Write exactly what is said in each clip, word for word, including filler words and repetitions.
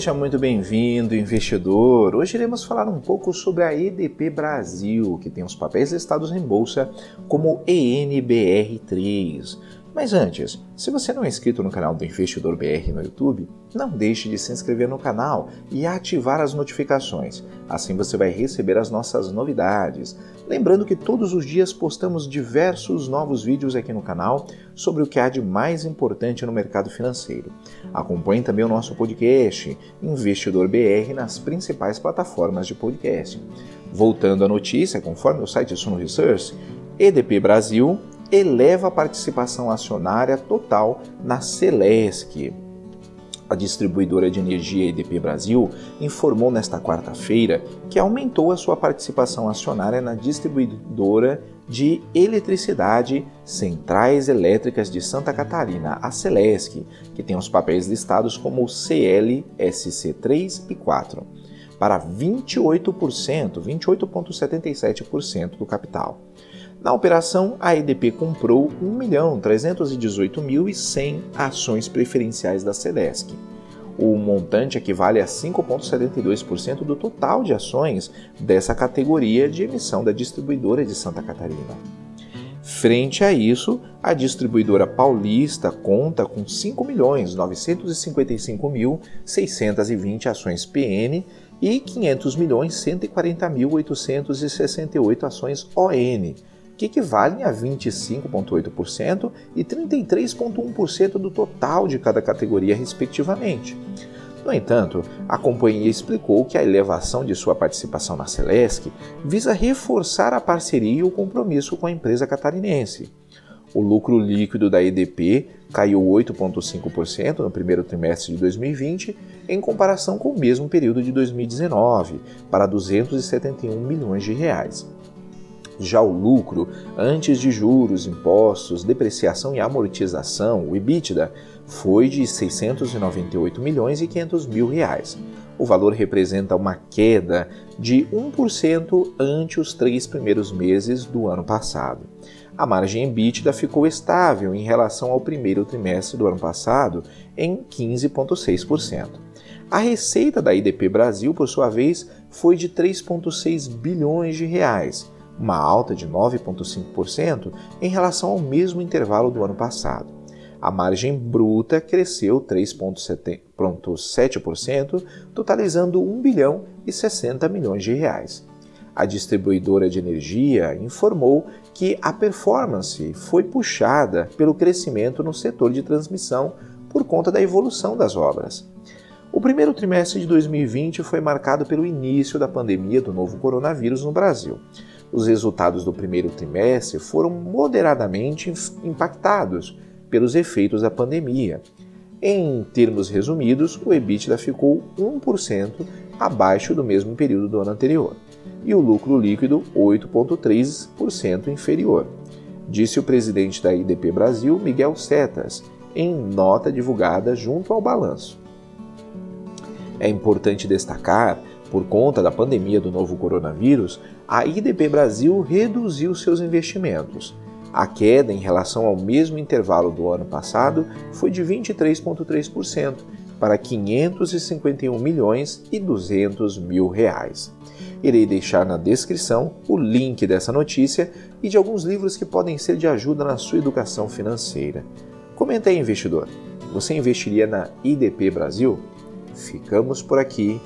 Seja muito bem-vindo, investidor! Hoje iremos falar um pouco sobre a E D P Brasil, que tem os papéis listados em bolsa como E N B R três. Mas antes, se você não é inscrito no canal do Investidor B R no YouTube, não deixe de se inscrever no canal e ativar as notificações. Assim você vai receber as nossas novidades. Lembrando que todos os dias postamos diversos novos vídeos aqui no canal sobre o que há de mais importante no mercado financeiro. Acompanhe também o nosso podcast, Investidor B R, nas principais plataformas de podcast. Voltando à notícia, conforme o site Suno Research, E D P Brasil eleva a participação acionária total na Celesc. A distribuidora de energia E D P Brasil informou nesta quarta-feira que aumentou a sua participação acionária na distribuidora de eletricidade Centrais Elétricas de Santa Catarina, a Celesc, que tem os papéis listados como C L S C três e quatro, para vinte e oito por cento, vinte e oito vírgula setenta e sete por cento do capital. Na operação, a E D P comprou um milhão trezentos e dezoito mil e cem ações preferenciais da Celesc. O montante equivale a cinco vírgula setenta e dois por cento do total de ações dessa categoria de emissão da distribuidora de Santa Catarina. Frente a isso, a distribuidora paulista conta com cinco milhões novecentos e cinquenta e cinco mil seiscentos e vinte ações P N e quinhentos milhões cento e quarenta mil oitocentos e sessenta e oito ações O N, que equivalem a vinte e cinco vírgula oito por cento e trinta e três vírgula um por cento do total de cada categoria, respectivamente. No entanto, a companhia explicou que a elevação de sua participação na Celesc visa reforçar a parceria e o compromisso com a empresa catarinense. O lucro líquido da E D P caiu oito vírgula cinco por cento no primeiro trimestre de dois mil e vinte, em comparação com o mesmo período de dois mil e dezenove, para duzentos e setenta e um milhões de reais. Já o lucro antes de juros, impostos, depreciação e amortização, o EBITDA, foi de seiscentos e noventa e oito milhões e quinhentos mil reais. O valor representa uma queda de um por cento ante os três primeiros meses do ano passado. A margem EBITDA ficou estável em relação ao primeiro trimestre do ano passado, em quinze vírgula seis por cento. A receita da E D P Brasil, por sua vez, foi de três vírgula seis bilhões de reais. Uma alta de nove vírgula cinco por cento em relação ao mesmo intervalo do ano passado. A margem bruta cresceu três vírgula sete por cento, totalizando um bilhão e sessenta milhões de reais. A distribuidora de energia informou que a performance foi puxada pelo crescimento no setor de transmissão por conta da evolução das obras. O primeiro trimestre de dois mil e vinte foi marcado pelo início da pandemia do novo coronavírus no Brasil. Os resultados do primeiro trimestre foram moderadamente impactados pelos efeitos da pandemia. Em termos resumidos, o EBITDA ficou um por cento abaixo do mesmo período do ano anterior e o lucro líquido oito vírgula três por cento inferior, disse o presidente da E D P Brasil, Miguel Setas, em nota divulgada junto ao balanço. É importante destacar, por conta da pandemia do novo coronavírus, a E D P Brasil reduziu seus investimentos. A queda em relação ao mesmo intervalo do ano passado foi de vinte e três vírgula três por cento, para quinhentos e cinquenta e um milhões e duzentos mil reais. Irei deixar na descrição o link dessa notícia e de alguns livros que podem ser de ajuda na sua educação financeira. Comenta aí, investidor, você investiria na E D P Brasil? Ficamos por aqui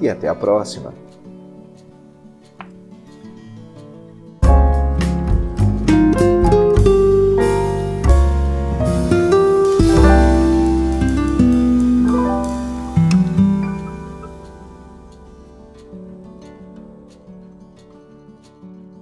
e até a próxima!